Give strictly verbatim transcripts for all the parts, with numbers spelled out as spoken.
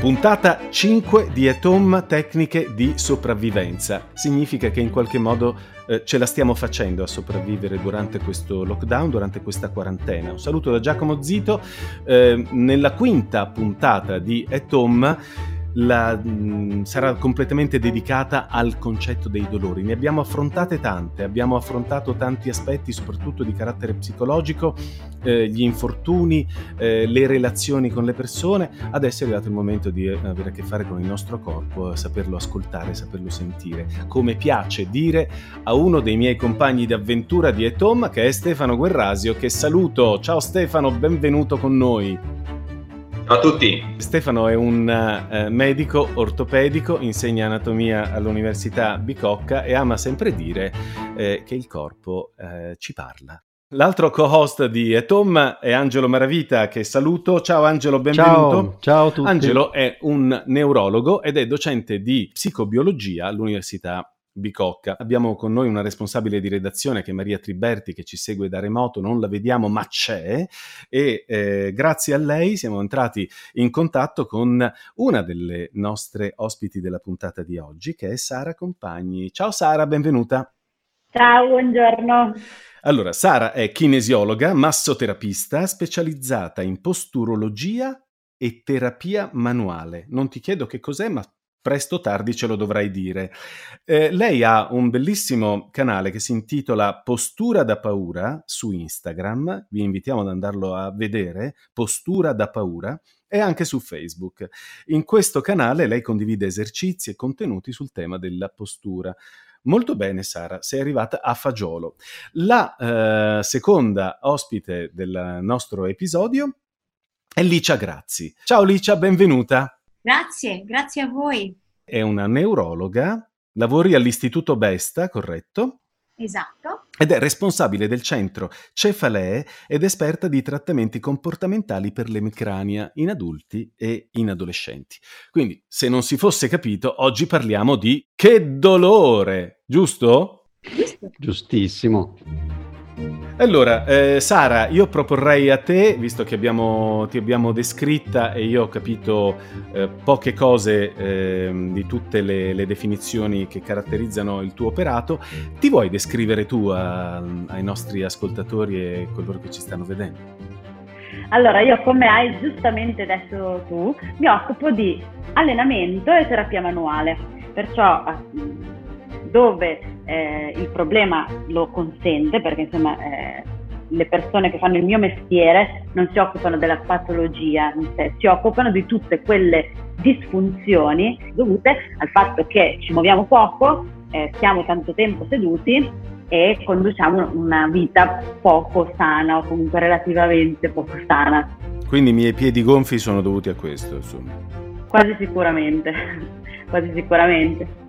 Puntata cinque di Etom, tecniche di sopravvivenza. Significa che in qualche modo eh, ce la stiamo facendo a sopravvivere durante questo lockdown, durante questa quarantena. Un saluto da Giacomo Zito. Eh, nella quinta puntata di Etom la, mh, sarà completamente dedicata al concetto dei dolori. Ne abbiamo affrontate tante, abbiamo affrontato tanti aspetti, soprattutto di carattere psicologico, Eh, gli infortuni, eh, le relazioni con le persone. Adesso è arrivato il momento di avere a che fare con il nostro corpo, saperlo ascoltare, saperlo sentire, come piace dire a uno dei miei compagni d'avventura di Etom, che è Stefano Guerrasio, che saluto. Ciao Stefano, benvenuto con noi. Ciao a tutti. Stefano è un eh, medico ortopedico, insegna anatomia all'Università Bicocca e ama sempre dire eh, che il corpo eh, ci parla. L'altro co-host di Etom è Angelo Maravita, che saluto. Ciao Angelo, benvenuto. Ciao, ciao a tutti. Angelo è un neurologo ed è docente di psicobiologia all'Università Bicocca. Abbiamo con noi una responsabile di redazione, che è Maria Triberti, che ci segue da remoto, non la vediamo ma c'è, e eh, grazie a lei siamo entrati in contatto con una delle nostre ospiti della puntata di oggi, che è Sara Compagni. Ciao Sara, benvenuta. Ciao, buongiorno. Allora, Sara è kinesiologa, massoterapista, specializzata in posturologia e terapia manuale. Non ti chiedo che cos'è, ma presto o tardi ce lo dovrai dire. Eh, lei ha un bellissimo canale che si intitola Postura da Paura su Instagram. Vi invitiamo ad andarlo a vedere, Postura da Paura, e anche su Facebook. In questo canale lei condivide esercizi e contenuti sul tema della postura. Molto bene Sara, sei arrivata a fagiolo. La eh, seconda ospite del nostro episodio è Licia Grazzi. Ciao Licia, benvenuta. Grazie, grazie a voi. È una neurologa, lavori all'Istituto Besta, corretto? Esatto. Ed è responsabile del Centro Cefalee ed esperta di trattamenti comportamentali per l'emicrania in adulti e in adolescenti. Quindi, se non si fosse capito, oggi parliamo di che dolore, giusto? Giusto. Giustissimo. Allora, eh, Sara, io proporrei a te, visto che abbiamo, ti abbiamo descritta e io ho capito eh, poche cose eh, di tutte le, le definizioni che caratterizzano il tuo operato, ti vuoi descrivere tu a, ai nostri ascoltatori e coloro che ci stanno vedendo? Allora, io, come hai giustamente detto tu, mi occupo di allenamento e terapia manuale, perciò dove eh, il problema lo consente, perché insomma eh, le persone che fanno il mio mestiere non si occupano della patologia in sé, si occupano di tutte quelle disfunzioni dovute al fatto che ci muoviamo poco, eh, stiamo tanto tempo seduti e conduciamo una vita poco sana o comunque relativamente poco sana. Quindi i miei piedi gonfi sono dovuti a questo, insomma. Quasi sicuramente, quasi sicuramente.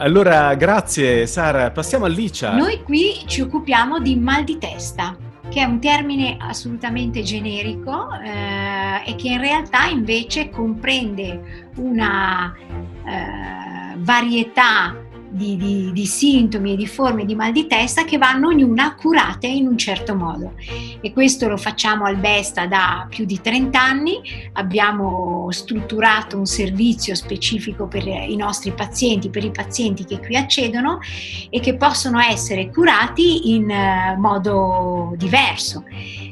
Allora, grazie Sara. Passiamo a Licia. Noi qui ci occupiamo di mal di testa, che è un termine assolutamente generico eh, e che in realtà invece comprende una eh, varietà di, di, di sintomi e di forme di mal di testa che vanno ognuna curate in un certo modo. E questo lo facciamo al Besta da più di trenta anni. Abbiamo strutturato un servizio specifico per i nostri pazienti, per i pazienti che qui accedono e che possono essere curati in modo diverso.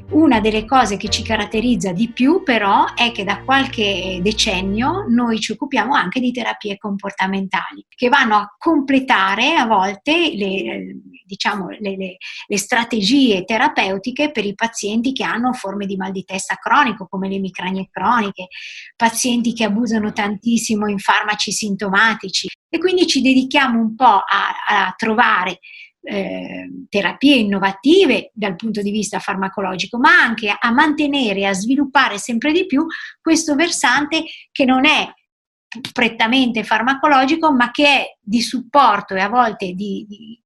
Una delle cose che ci caratterizza di più però è che da qualche decennio noi ci occupiamo anche di terapie comportamentali, che vanno a completare a volte le, diciamo, le, le, le strategie terapeutiche per i pazienti che hanno forme di mal di testa cronico, come le emicranie croniche, pazienti che abusano tantissimo in farmaci sintomatici, e quindi ci dedichiamo un po' a, a trovare Eh, terapie innovative dal punto di vista farmacologico, ma anche a mantenere, a sviluppare sempre di più questo versante che non è prettamente farmacologico, ma che è di supporto e a volte di, di,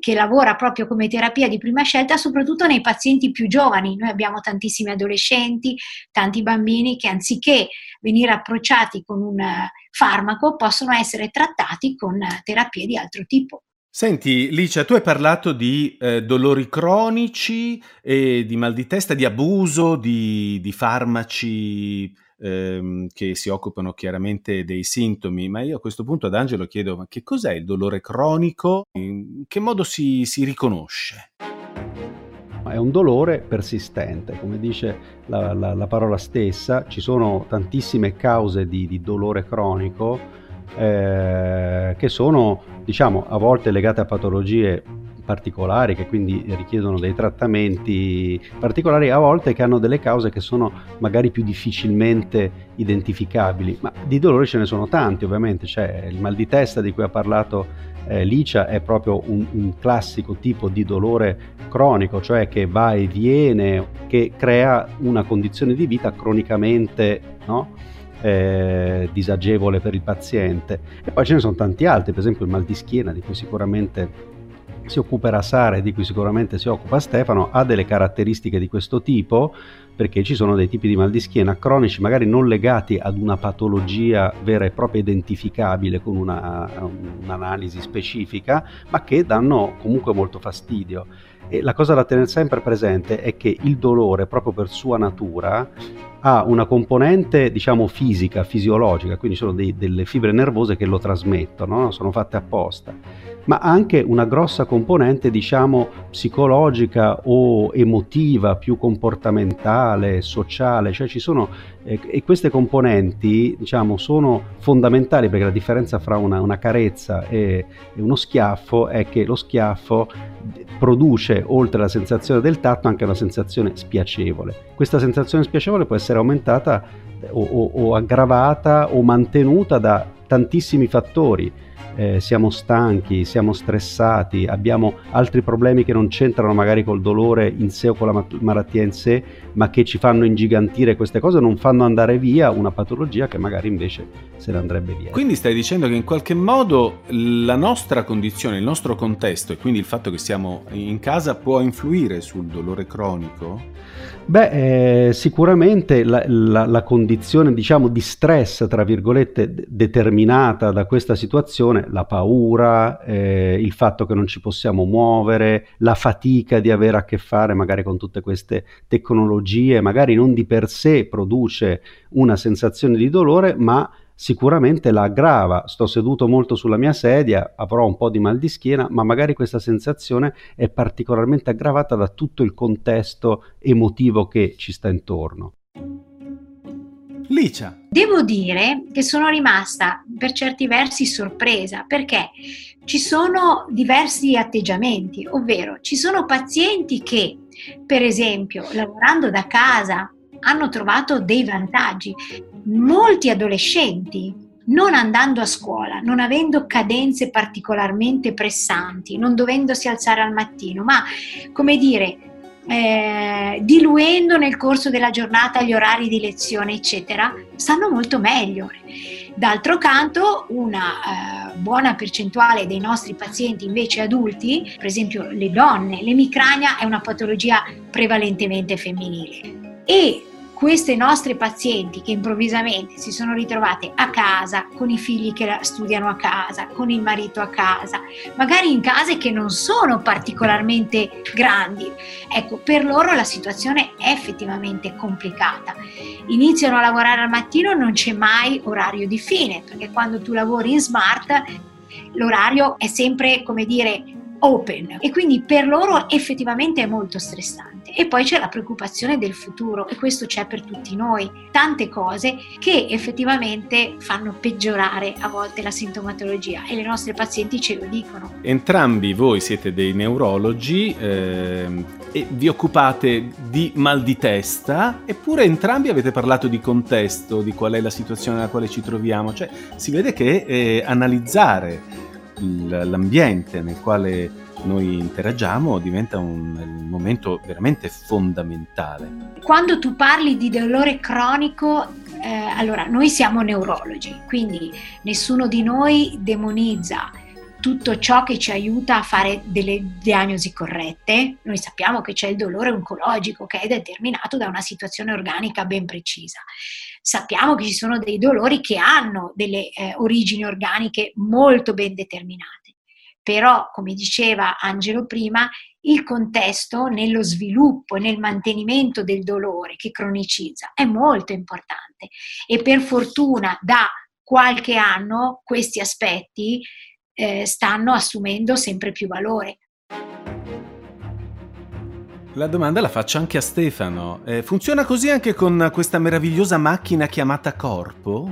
che lavora proprio come terapia di prima scelta, soprattutto nei pazienti più giovani. Noi abbiamo tantissimi adolescenti, tanti bambini che anziché venire approcciati con un farmaco possono essere trattati con terapie di altro tipo. Senti Licia, tu hai parlato di eh, dolori cronici, e di mal di testa, di abuso, di, di farmaci ehm, che si occupano chiaramente dei sintomi, ma io a questo punto ad Angelo chiedo: ma che cos'è il dolore cronico? In che modo si, si riconosce? È un dolore persistente, come dice la, la, la parola stessa. Ci sono tantissime cause di, di dolore cronico eh, che sono, diciamo, a volte legate a patologie particolari, che quindi richiedono dei trattamenti particolari, a volte che hanno delle cause che sono magari più difficilmente identificabili, ma di dolori ce ne sono tanti, ovviamente. C'è il mal di testa di cui ha parlato eh, Licia, è proprio un, un classico tipo di dolore cronico, cioè che va e viene, che crea una condizione di vita cronicamente, no? Eh, disagevole per il paziente. E poi ce ne sono tanti altri, per esempio il mal di schiena, di cui sicuramente si occuperà Sara e di cui sicuramente si occupa Stefano, ha delle caratteristiche di questo tipo, perché ci sono dei tipi di mal di schiena cronici, magari non legati ad una patologia vera e propria identificabile con una, un'analisi specifica, ma che danno comunque molto fastidio. E la cosa da tenere sempre presente è che il dolore, proprio per sua natura, ha una componente, diciamo, fisica, fisiologica, quindi sono dei, delle fibre nervose che lo trasmettono, no? Sono fatte apposta, ma anche una grossa componente, diciamo, psicologica o emotiva, più comportamentale, sociale, cioè ci sono, eh, e queste componenti, diciamo, sono fondamentali, perché la differenza fra una, una carezza e, e uno schiaffo è che lo schiaffo produce, oltre alla sensazione del tatto, anche una sensazione spiacevole. Questa sensazione spiacevole può essere aumentata o, o, o aggravata o mantenuta da tantissimi fattori. Eh, siamo stanchi, siamo stressati, abbiamo altri problemi che non c'entrano magari col dolore in sé o con la mat- malattia in sé, ma che ci fanno ingigantire queste cose, non fanno andare via una patologia che magari invece se ne andrebbe via. Quindi stai dicendo che in qualche modo la nostra condizione, il nostro contesto, e quindi il fatto che siamo in casa, può influire sul dolore cronico? Beh, eh, sicuramente la, la, la condizione, diciamo, di stress, tra virgolette, d- determinata da questa situazione, la paura, eh, il fatto che non ci possiamo muovere, la fatica di avere a che fare magari con tutte queste tecnologie, magari non di per sé produce una sensazione di dolore, ma sicuramente la aggrava. Sto seduto molto sulla mia sedia, avrò un po' di mal di schiena, ma magari questa sensazione è particolarmente aggravata da tutto il contesto emotivo che ci sta intorno. Licia. Devo dire che sono rimasta per certi versi sorpresa, perché ci sono diversi atteggiamenti, ovvero ci sono pazienti che, per esempio, lavorando da casa, hanno trovato dei vantaggi. Molti adolescenti, non andando a scuola, non avendo cadenze particolarmente pressanti, non dovendosi alzare al mattino, ma, come dire, Eh, diluendo nel corso della giornata gli orari di lezione, eccetera, stanno molto meglio. D'altro canto, una eh, buona percentuale dei nostri pazienti invece adulti, per esempio le donne, l'emicrania è una patologia prevalentemente femminile, e queste nostre pazienti che improvvisamente si sono ritrovate a casa, con i figli che studiano a casa, con il marito a casa, magari in case che non sono particolarmente grandi, ecco, per loro la situazione è effettivamente complicata. Iniziano a lavorare al mattino, non c'è mai orario di fine, perché quando tu lavori in smart l'orario è sempre, come dire, open, e quindi per loro effettivamente è molto stressante. E poi c'è la preoccupazione del futuro, e questo c'è per tutti noi, tante cose che effettivamente fanno peggiorare a volte la sintomatologia, e le nostre pazienti ce lo dicono. Entrambi voi siete dei neurologi eh, e vi occupate di mal di testa, eppure entrambi avete parlato di contesto, di qual è la situazione nella quale ci troviamo, cioè si vede che eh, analizzare l'ambiente nel quale noi interagiamo diventa un momento veramente fondamentale. Quando tu parli di dolore cronico, eh, allora noi siamo neurologi, quindi nessuno di noi demonizza tutto ciò che ci aiuta a fare delle diagnosi corrette. Noi sappiamo che c'è il dolore oncologico, che è determinato da una situazione organica ben precisa. Sappiamo che ci sono dei dolori che hanno delle eh, origini organiche molto ben determinate. però, come diceva Angelo prima, il contesto nello sviluppo e nel mantenimento del dolore che cronicizza è molto importante, e per fortuna da qualche anno questi aspetti eh, stanno assumendo sempre più valore. La domanda la faccio anche a Stefano. Eh, funziona così anche con questa meravigliosa macchina chiamata corpo?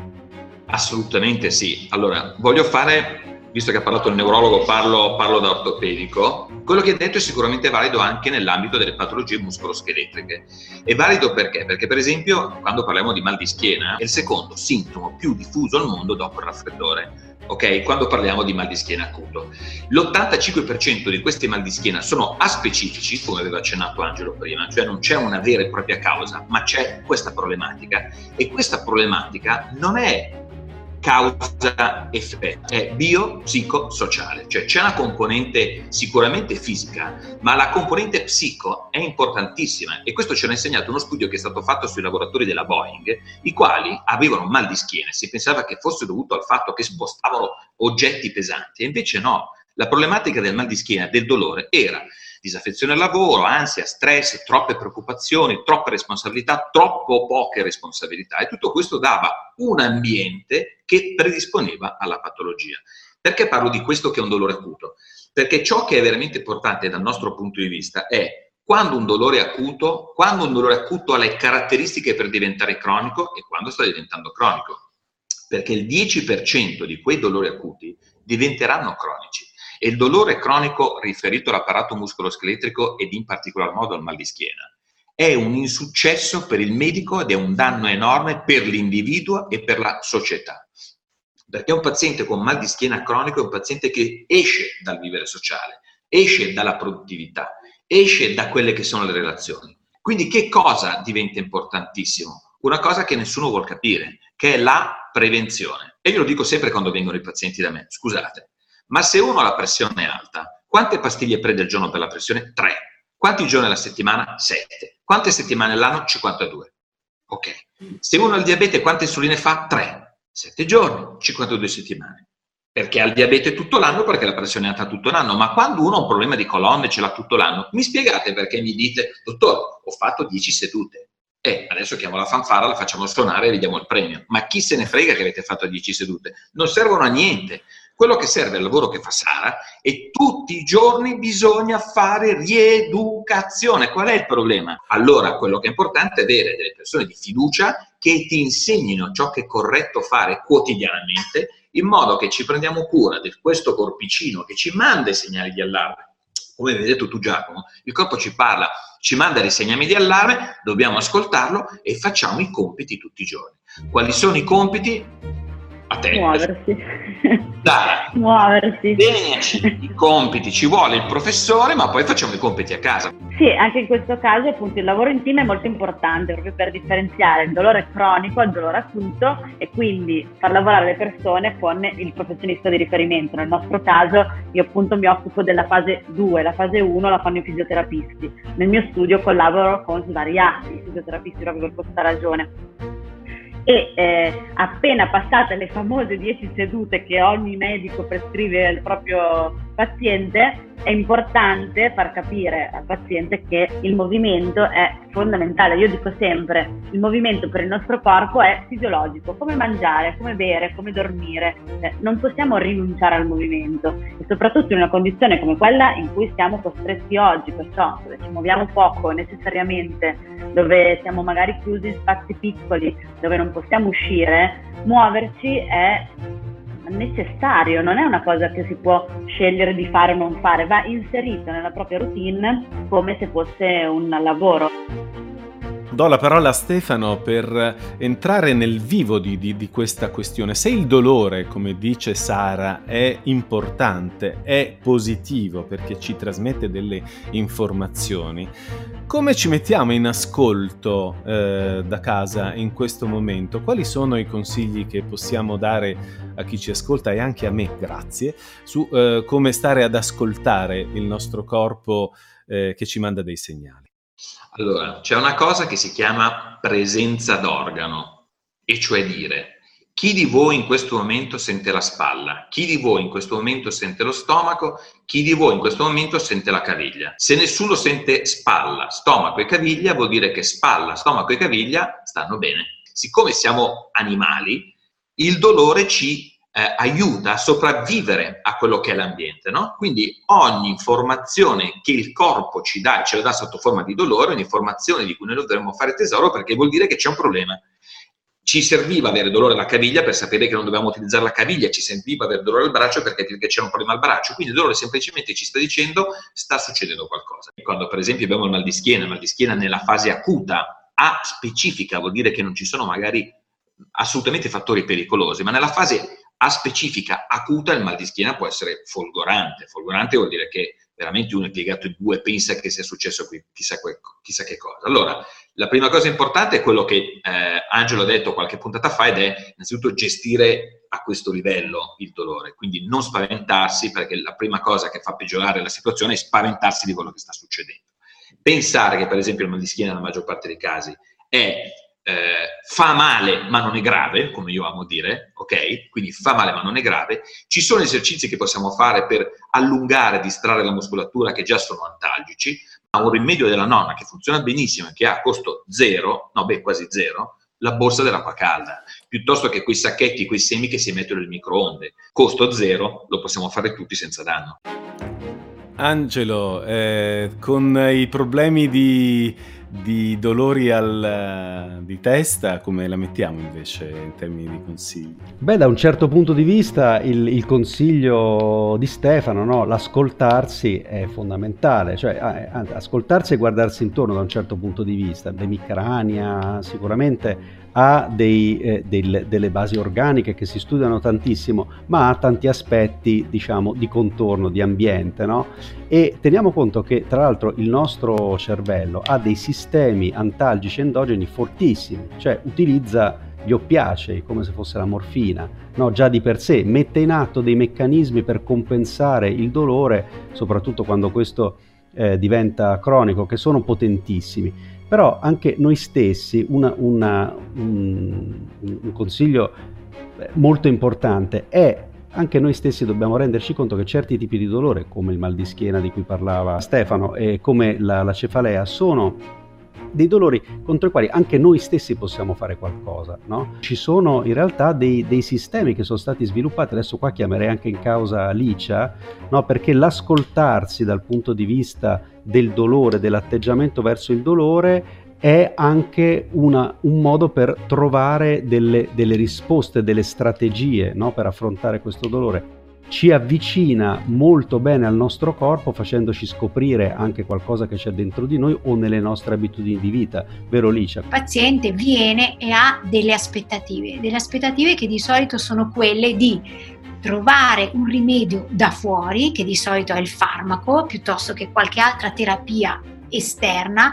Assolutamente sì. Allora, voglio fare, visto che ha parlato il neurologo, parlo, parlo da ortopedico. Quello che hai detto è sicuramente valido anche nell'ambito delle patologie muscoloscheletriche. È valido perché? Perché, per esempio, quando parliamo di mal di schiena, è il secondo sintomo più diffuso al mondo dopo il raffreddore. Ok, quando parliamo di mal di schiena acuto, l'ottantacinque per cento di questi mal di schiena sono aspecifici, come aveva accennato Angelo prima, cioè non c'è una vera e propria causa, ma c'è questa problematica, e questa problematica non è causa-effetto, è bio-psico-sociale, cioè c'è una componente sicuramente fisica, ma la componente psico è importantissima, e questo ce l'ha insegnato uno studio che è stato fatto sui lavoratori della Boeing, i quali avevano mal di schiena, si pensava che fosse dovuto al fatto che spostavano oggetti pesanti, e invece no, la problematica del mal di schiena, del dolore, era disaffezione al lavoro, ansia, stress, troppe preoccupazioni, troppe responsabilità, troppo poche responsabilità, e tutto questo dava un ambiente che predisponeva alla patologia. Perché parlo di questo che è un dolore acuto? Perché ciò che è veramente importante dal nostro punto di vista è quando un dolore è acuto, quando un dolore acuto ha le caratteristiche per diventare cronico e quando sta diventando cronico, perché il dieci per cento di quei dolori acuti diventeranno cronici. E il dolore cronico riferito all'apparato muscoloscheletrico ed in particolar modo al mal di schiena è un insuccesso per il medico ed è un danno enorme per l'individuo e per la società. Perché un paziente con mal di schiena cronico è un paziente che esce dal vivere sociale, esce dalla produttività, esce da quelle che sono le relazioni. Quindi che cosa diventa importantissimo? Una cosa che nessuno vuol capire, che è la prevenzione. E io lo dico sempre quando vengono i pazienti da me, scusate. Ma se uno ha la pressione alta, quante pastiglie prende al giorno per la pressione? tre. Quanti giorni alla settimana? sette. Quante settimane all'anno? cinquantadue. Ok. Se uno ha il diabete, quante insuline fa? tre. sette giorni, cinquantadue settimane. Perché ha il diabete tutto l'anno, perché la pressione è alta tutto l'anno, ma quando uno ha un problema di colonne e ce l'ha tutto l'anno, mi spiegate perché mi dite, dottore, ho fatto dieci sedute. Eh, adesso chiamo la fanfara, la facciamo suonare e gli diamo il premio. Ma chi se ne frega che avete fatto dieci sedute? Non servono a niente. Quello che serve è il lavoro che fa Sara, e tutti i giorni bisogna fare rieducazione. Qual è il problema? Allora, quello che è importante è avere delle persone di fiducia che ti insegnino ciò che è corretto fare quotidianamente, in modo che ci prendiamo cura di questo corpicino che ci manda i segnali di allarme. Come hai detto tu, Giacomo, il corpo ci parla, ci manda dei segnali di allarme, dobbiamo ascoltarlo e facciamo i compiti tutti i giorni. Quali sono i compiti? A te. Muoversi. Sara, muoversi. Bene, i compiti ci vuole il professore, ma poi facciamo i compiti a casa. Sì, anche in questo caso appunto il lavoro in team è molto importante proprio per differenziare il dolore cronico dal dolore acuto, e quindi far lavorare le persone con il professionista di riferimento. Nel nostro caso io appunto mi occupo della fase due, la fase uno la fanno i fisioterapisti. Nel mio studio collaboro con svariati fisioterapisti proprio per questa ragione. E eh, appena passate le famose dieci sedute che ogni medico prescrive al proprio paziente, è importante far capire al paziente che il movimento è fondamentale. Io dico sempre, il movimento per il nostro corpo è fisiologico, come mangiare, come bere, come dormire. Eh, non possiamo rinunciare al movimento, e soprattutto in una condizione come quella in cui siamo costretti oggi, perciò dove ci muoviamo poco necessariamente, dove siamo magari chiusi in spazi piccoli, dove non possiamo uscire, muoverci è necessario, non è una cosa che si può scegliere di fare o non fare, va inserita nella propria routine come se fosse un lavoro. Do la parola a Stefano per entrare nel vivo di, di, di questa questione. Se il dolore, come dice Sara, è importante, è positivo perché ci trasmette delle informazioni, come ci mettiamo in ascolto eh, da casa in questo momento? Quali sono i consigli che possiamo dare a chi ci ascolta e anche a me, grazie, su eh, come stare ad ascoltare il nostro corpo eh, che ci manda dei segnali? Allora, c'è una cosa che si chiama presenza d'organo, e cioè dire Chi di voi in questo momento sente la spalla? Chi di voi in questo momento sente lo stomaco? Chi di voi in questo momento sente la caviglia? Se nessuno sente spalla, stomaco e caviglia, vuol dire che spalla, stomaco e caviglia stanno bene. Siccome siamo animali, il dolore ci eh, aiuta a sopravvivere a quello che è l'ambiente, no? Quindi ogni informazione che il corpo ci dà, ce la dà sotto forma di dolore, è un'informazione di cui noi dovremmo fare tesoro, perché vuol dire che c'è un problema. Ci serviva avere dolore alla caviglia per sapere che non dovevamo utilizzare la caviglia, ci serviva avere dolore al braccio perché c'era un problema al braccio. Quindi il dolore semplicemente ci sta dicendo sta succedendo qualcosa. Quando per esempio abbiamo il mal di schiena, il mal di schiena nella fase acuta, A specifica, vuol dire che non ci sono magari assolutamente fattori pericolosi, ma nella fase A specifica acuta il mal di schiena può essere folgorante. Folgorante vuol dire che veramente uno è piegato in due e pensa che sia successo qui, chissà, que, chissà che cosa. Allora, la prima cosa importante è quello che eh, Angelo ha detto qualche puntata fa, ed è innanzitutto gestire a questo livello il dolore, quindi non spaventarsi, perché la prima cosa che fa peggiorare la situazione è spaventarsi di quello che sta succedendo. Pensare che per esempio il mal di schiena nella maggior parte dei casi è, eh, fa male ma non è grave, come io amo dire, ok? Quindi fa male ma non è grave. Ci sono esercizi che possiamo fare per allungare, distrarre la muscolatura, che già sono antalgici. Un rimedio della nonna che funziona benissimo e che ha costo zero, no beh quasi zero, la borsa dell'acqua calda, piuttosto che quei sacchetti, quei semi che si mettono nel microonde, costo zero, lo possiamo fare tutti senza danno. Angelo, eh, con i problemi di, di dolori al, di testa, come la mettiamo invece in termini di consigli? Beh, da un certo punto di vista il, il consiglio di Stefano, no? L'ascoltarsi è fondamentale, cioè anzi, ascoltarsi e guardarsi intorno da un certo punto di vista. L'emicrania sicuramente ha dei, eh, del, delle basi organiche che si studiano tantissimo, ma ha tanti aspetti, diciamo, di contorno, di ambiente, no? E teniamo conto che tra l'altro il nostro cervello ha dei sistemi antalgici endogeni fortissimi, cioè utilizza gli oppiacei come se fosse la morfina, no? Già di per sé mette in atto dei meccanismi per compensare il dolore, soprattutto quando questo eh, diventa cronico, che sono potentissimi. Però anche noi stessi, una, una, un, un consiglio molto importante è anche noi stessi dobbiamo renderci conto che certi tipi di dolore, come il mal di schiena di cui parlava Stefano e come la, la cefalea, sono dei dolori contro i quali anche noi stessi possiamo fare qualcosa, no? Ci sono in realtà dei, dei sistemi che sono stati sviluppati, adesso qua chiamerei anche in causa Licia, no? Perché l'ascoltarsi dal punto di vista del dolore, dell'atteggiamento verso il dolore, è anche una, un modo per trovare delle, delle risposte, delle strategie, no? Per affrontare questo dolore. Ci avvicina molto bene al nostro corpo, facendoci scoprire anche qualcosa che c'è dentro di noi o nelle nostre abitudini di vita, vero Licia? Il paziente viene e ha delle aspettative, delle aspettative che di solito sono quelle di trovare un rimedio da fuori, che di solito è il farmaco, piuttosto che qualche altra terapia esterna,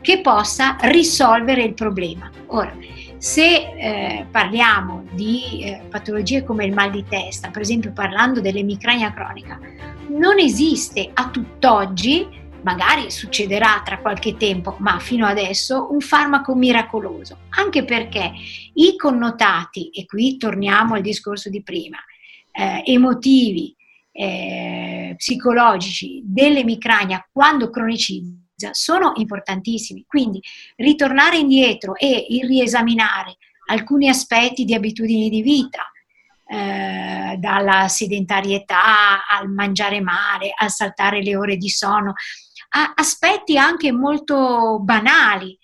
che possa risolvere il problema. Ora, se eh, parliamo di eh, patologie come il mal di testa, per esempio parlando dell'emicrania cronica, non esiste a tutt'oggi, magari succederà tra qualche tempo, ma fino adesso, un farmaco miracoloso, anche perché i connotati, e qui torniamo al discorso di prima, eh, emotivi, eh, psicologici dell'emicrania quando cronicizza, sono importantissimi. Quindi ritornare indietro e riesaminare alcuni aspetti di abitudini di vita, eh, dalla sedentarietà al mangiare male, al saltare le ore di sonno, a aspetti anche molto banali,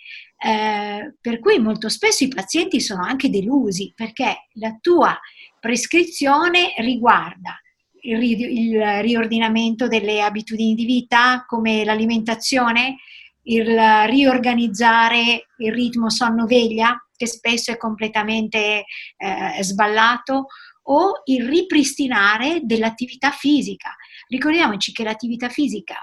eh, per cui molto spesso i pazienti sono anche delusi, perché la tua prescrizione riguarda il riordinamento delle abitudini di vita, come l'alimentazione, il riorganizzare il ritmo sonno-veglia, che spesso è completamente eh, sballato, o il ripristinare dell'attività fisica. Ricordiamoci che l'attività fisica,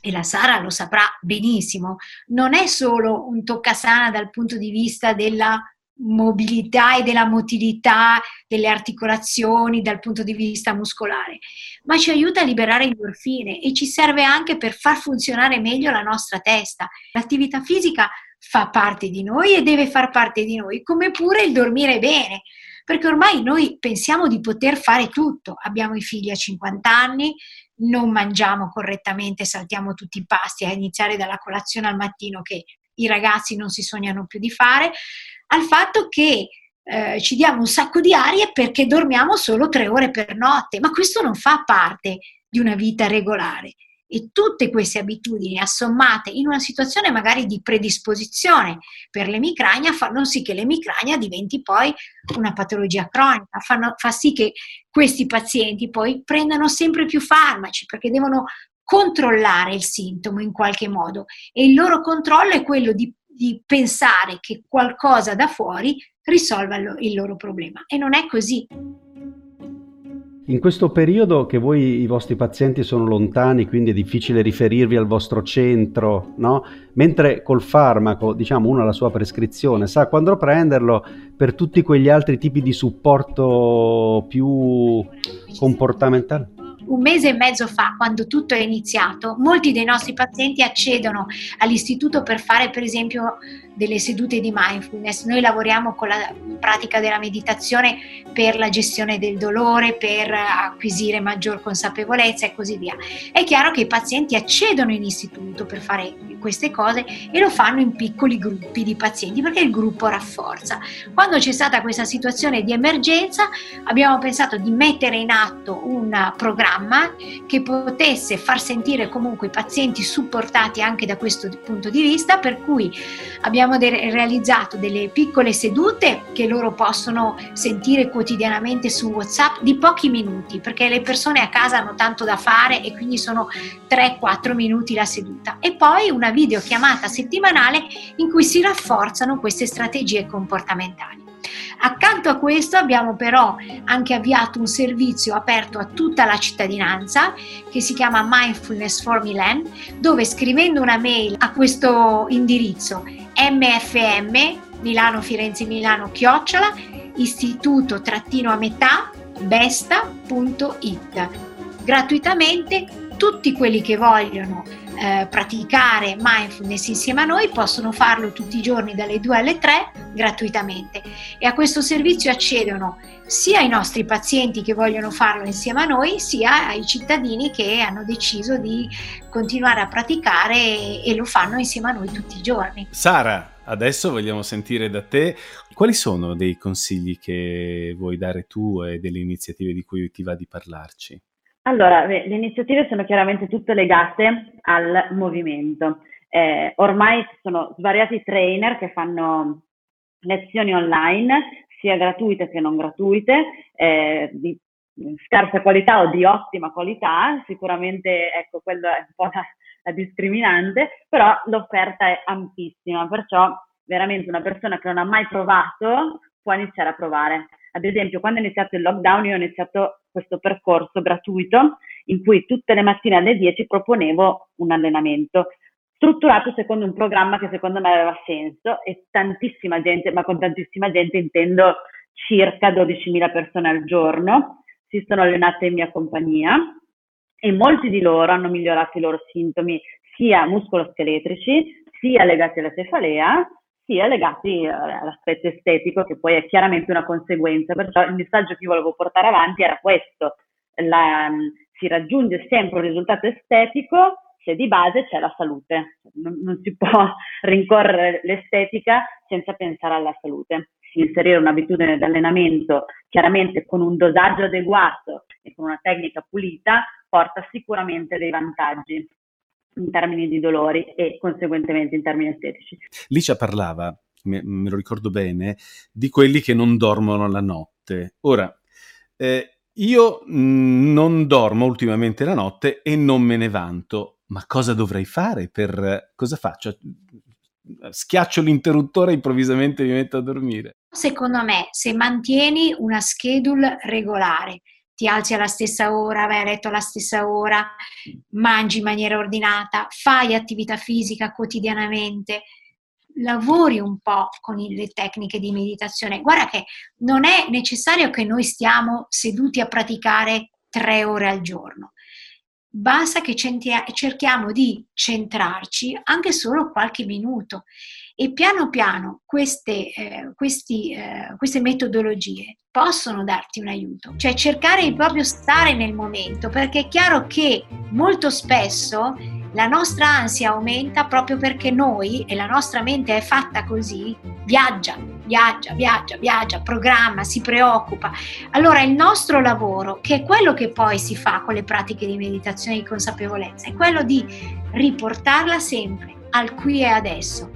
e la Sara lo saprà benissimo, non è solo un toccasana dal punto di vista della mobilità e della motilità delle articolazioni dal punto di vista muscolare, ma ci aiuta a liberare endorfine e ci serve anche per far funzionare meglio la nostra testa. L'attività fisica fa parte di noi e deve far parte di noi, come pure il dormire bene. perché ormai noi pensiamo di poter fare tutto, abbiamo i figli a cinquanta anni, non mangiamo correttamente, saltiamo tutti i pasti, a iniziare dalla colazione al mattino che i ragazzi non si sognano più di fare, al fatto che eh, ci diamo un sacco di arie perché dormiamo solo tre ore per notte, ma questo non fa parte di una vita regolare. E tutte queste abitudini assommate in una situazione magari di predisposizione per l'emicrania fanno sì che l'emicrania diventi poi una patologia cronica, fanno, fa sì che questi pazienti poi prendano sempre più farmaci perché devono controllare il sintomo in qualche modo e il loro controllo è quello di, di pensare che qualcosa da fuori risolva il loro problema e non è così. In questo periodo che voi, i vostri pazienti sono lontani, quindi è difficile riferirvi al vostro centro, no? Mentre col farmaco, diciamo, uno ha la sua prescrizione, sa quando prenderlo, per tutti quegli altri tipi di supporto più comportamentale. Un mese e mezzo fa, quando tutto è iniziato, molti dei nostri pazienti accedono all'istituto per fare per esempio delle sedute di mindfulness. Noi lavoriamo con la pratica della meditazione per la gestione del dolore, per acquisire maggior consapevolezza e così via. È chiaro che i pazienti accedono in istituto per fare queste cose e lo fanno in piccoli gruppi di pazienti perché il gruppo rafforza. Quando c'è stata questa situazione di emergenza abbiamo pensato di mettere in atto un programma che potesse far sentire comunque i pazienti supportati anche da questo punto di vista, per cui abbiamo de- realizzato delle piccole sedute che loro possono sentire quotidianamente su WhatsApp di pochi minuti, perché le persone a casa hanno tanto da fare e quindi sono tre quattro minuti la seduta, e poi una videochiamata settimanale in cui si rafforzano queste strategie comportamentali. Accanto a questo abbiamo però anche avviato un servizio aperto a tutta la cittadinanza che si chiama Mindfulness for Milan, dove scrivendo una mail a questo indirizzo mfm Milano Firenze Milano chiocciola istituto trattino a metà besta.it gratuitamente tutti quelli che vogliono eh, praticare mindfulness insieme a noi possono farlo tutti i giorni dalle due alle tre gratuitamente, e a questo servizio accedono sia i nostri pazienti che vogliono farlo insieme a noi, sia ai cittadini che hanno deciso di continuare a praticare e, e lo fanno insieme a noi tutti i giorni. Sara, adesso vogliamo sentire da te quali sono dei consigli che vuoi dare tu e delle iniziative di cui ti va di parlarci. Allora, le iniziative sono chiaramente tutte legate al movimento. Eh, ormai ci sono svariati trainer che fanno lezioni online, sia gratuite che non gratuite, eh, di scarsa qualità o di ottima qualità. Sicuramente, ecco, quella è un po' la, la discriminante, però l'offerta è ampissima, perciò veramente una persona che non ha mai provato può iniziare a provare. Ad esempio, quando è iniziato il lockdown, io ho iniziato questo percorso gratuito in cui tutte le mattine alle dieci proponevo un allenamento strutturato secondo un programma che secondo me aveva senso, e tantissima gente, ma con tantissima gente intendo circa dodicimila persone al giorno, si sono allenate in mia compagnia e molti di loro hanno migliorato i loro sintomi sia muscoloscheletrici, sia legati alla cefalea, sia legati all'aspetto estetico, che poi è chiaramente una conseguenza. Perciò il messaggio che volevo portare avanti era questo: la, si raggiunge sempre un risultato estetico se di base c'è la salute, non, non si può rincorrere l'estetica senza pensare alla salute. Inserire un'abitudine di allenamento chiaramente con un dosaggio adeguato e con una tecnica pulita porta sicuramente dei vantaggi in termini di dolori e conseguentemente in termini estetici. Licia parlava, me, me lo ricordo bene, di quelli che non dormono la notte. Ora, eh, io non dormo ultimamente la notte e non me ne vanto, ma cosa dovrei fare? Per cosa faccio? Schiaccio l'interruttore e improvvisamente mi metto a dormire? Secondo me, se mantieni una schedule regolare, ti alzi alla stessa ora, vai a letto alla stessa ora, mangi in maniera ordinata, fai attività fisica quotidianamente, lavori un po' con le tecniche di meditazione. Guarda che non è necessario che noi stiamo seduti a praticare tre ore al giorno. basta che centia- cerchiamo di centrarci anche solo qualche minuto, e piano piano queste, eh, questi, eh, queste metodologie possono darti un aiuto, cioè cercare di proprio stare nel momento, perché è chiaro che molto spesso la nostra ansia aumenta proprio perché noi, e la nostra mente è fatta così, viaggia, viaggia, viaggia, viaggia, programma, si preoccupa. Allora il nostro lavoro, che è quello che poi si fa con le pratiche di meditazione e di consapevolezza, è quello di riportarla sempre al qui e adesso,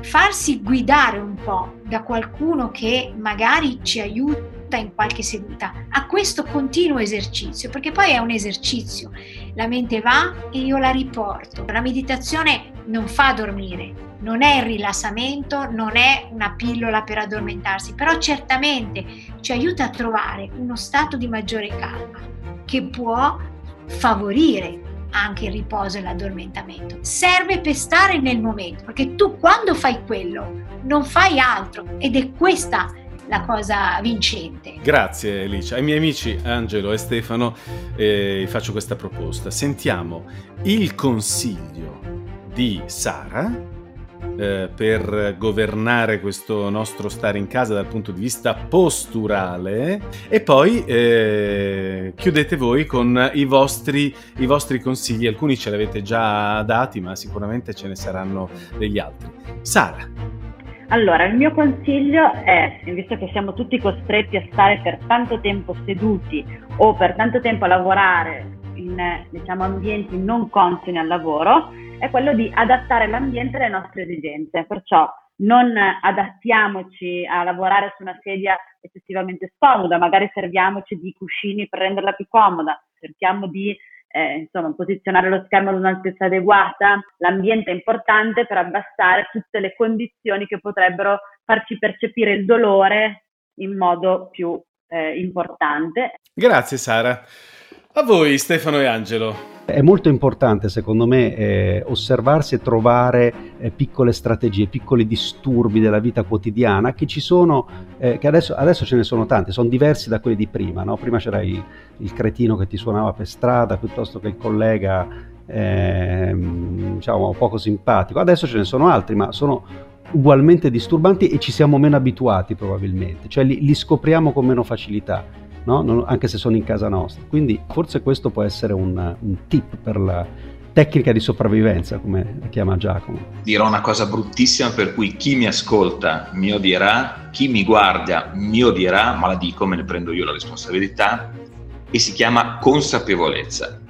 farsi guidare un po' da qualcuno che magari ci aiuta in qualche seduta a questo continuo esercizio, perché poi è un esercizio, la mente va e io la riporto. La meditazione non fa dormire, non è il rilassamento, non è una pillola per addormentarsi, però certamente ci aiuta a trovare uno stato di maggiore calma che può favorire anche il riposo e l'addormentamento. Serve per stare nel momento, perché tu quando fai quello non fai altro, ed è questa la cosa vincente. Grazie Licia. Ai miei amici Angelo e Stefano eh, faccio questa proposta: sentiamo il consiglio di Sara eh, per governare questo nostro stare in casa dal punto di vista posturale, e poi eh, chiudete voi con i vostri, i vostri consigli. Alcuni ce li avete già dati, ma sicuramente ce ne saranno degli altri. Sara. Allora, il mio consiglio è, visto che siamo tutti costretti a stare per tanto tempo seduti o per tanto tempo a lavorare in, diciamo, ambienti non consoni al lavoro, è quello di adattare l'ambiente alle nostre esigenze. Perciò non adattiamoci a lavorare su una sedia eccessivamente scomoda, magari serviamoci di cuscini per renderla più comoda, cerchiamo di Eh, insomma, posizionare lo schermo ad un'altezza adeguata. L'ambiente è importante per abbassare tutte le condizioni che potrebbero farci percepire il dolore in modo più eh, importante. Grazie Sara. A voi Stefano e Angelo. È molto importante, secondo me, eh, osservarsi e trovare eh, piccole strategie, piccoli disturbi della vita quotidiana che ci sono, eh, che adesso, adesso ce ne sono tanti, sono diversi da quelli di prima, no? Prima c'era il, il cretino che ti suonava per strada, piuttosto che il collega, eh, diciamo, poco simpatico. Adesso ce ne sono altri, ma sono ugualmente disturbanti e ci siamo meno abituati probabilmente, cioè li, li scopriamo con meno facilità. No? Non, anche se sono in casa nostra, quindi forse questo può essere un, un tip per la tecnica di sopravvivenza, come la chiama Giacomo. Dirò una cosa bruttissima, per cui chi mi ascolta mi odierà, chi mi guarda mi odierà, ma la dico, me ne prendo io la responsabilità, e si chiama consapevolezza.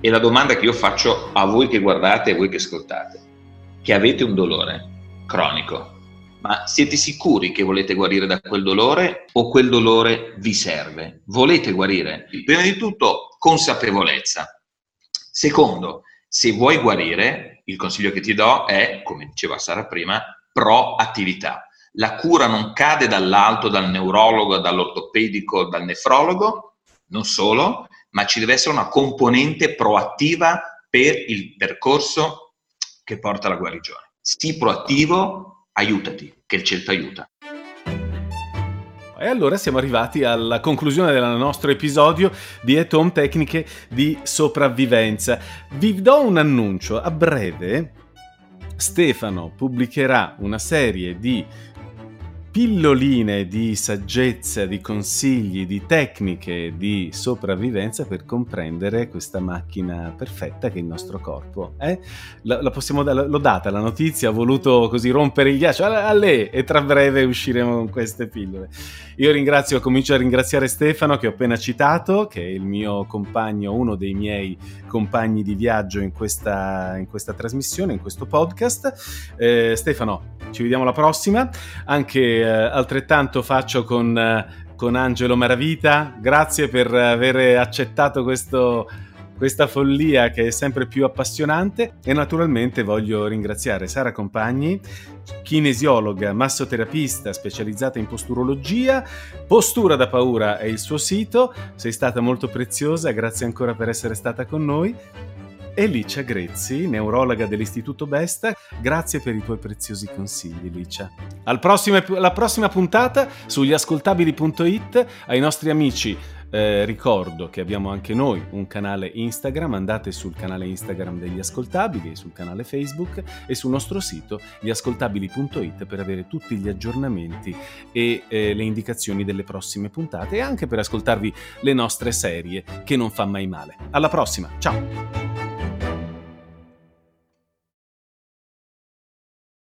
E la domanda che io faccio a voi che guardate e a voi che ascoltate, che avete un dolore cronico, ma siete sicuri che volete guarire da quel dolore, o quel dolore vi serve? Volete guarire? Prima di tutto, consapevolezza. Secondo, se vuoi guarire, il consiglio che ti do è, come diceva Sara prima, proattività. La cura non cade dall'alto, dal neurologo, dall'ortopedico, dal nefrologo, non solo, ma ci deve essere una componente proattiva per il percorso che porta alla guarigione. Sii proattivo, aiutati, che il centro aiuta. E allora siamo arrivati alla conclusione del nostro episodio di At Home Tecniche di Sopravvivenza. Vi do un annuncio: a breve Stefano pubblicherà una serie di pilloline di saggezza, di consigli, di tecniche di sopravvivenza per comprendere questa macchina perfetta che è il nostro corpo. Eh? La, la possiamo da- l'ho data la notizia, ho voluto così rompere il ghiaccio, allè, e tra breve usciremo con queste pillole. Io ringrazio, comincio a ringraziare Stefano, che ho appena citato, che è il mio compagno, uno dei miei compagni di viaggio in questa, in questa trasmissione, in questo podcast. Eh, Stefano, ci vediamo alla prossima. Anche Eh, altrettanto faccio con, eh, con Angelo Maravita. Grazie per aver accettato questo, questa follia che è sempre più appassionante, e naturalmente voglio ringraziare Sara Compagni, kinesiologa, massoterapista specializzata in posturologia. Postura da Paura è il suo sito. Sei stata molto preziosa, grazie ancora per essere stata con noi. E Licia Grazzi, neurologa dell'Istituto Besta, grazie per i tuoi preziosi consigli, Licia. Al prossimo, alla prossima puntata su gliascoltabili punto it, ai nostri amici Eh, ricordo che abbiamo anche noi un canale Instagram, andate sul canale Instagram degli Ascoltabili, sul canale Facebook e sul nostro sito gli ascoltabili punto it per avere tutti gli aggiornamenti e eh, le indicazioni delle prossime puntate e anche per ascoltarvi le nostre serie, che non fa mai male. Alla prossima, ciao!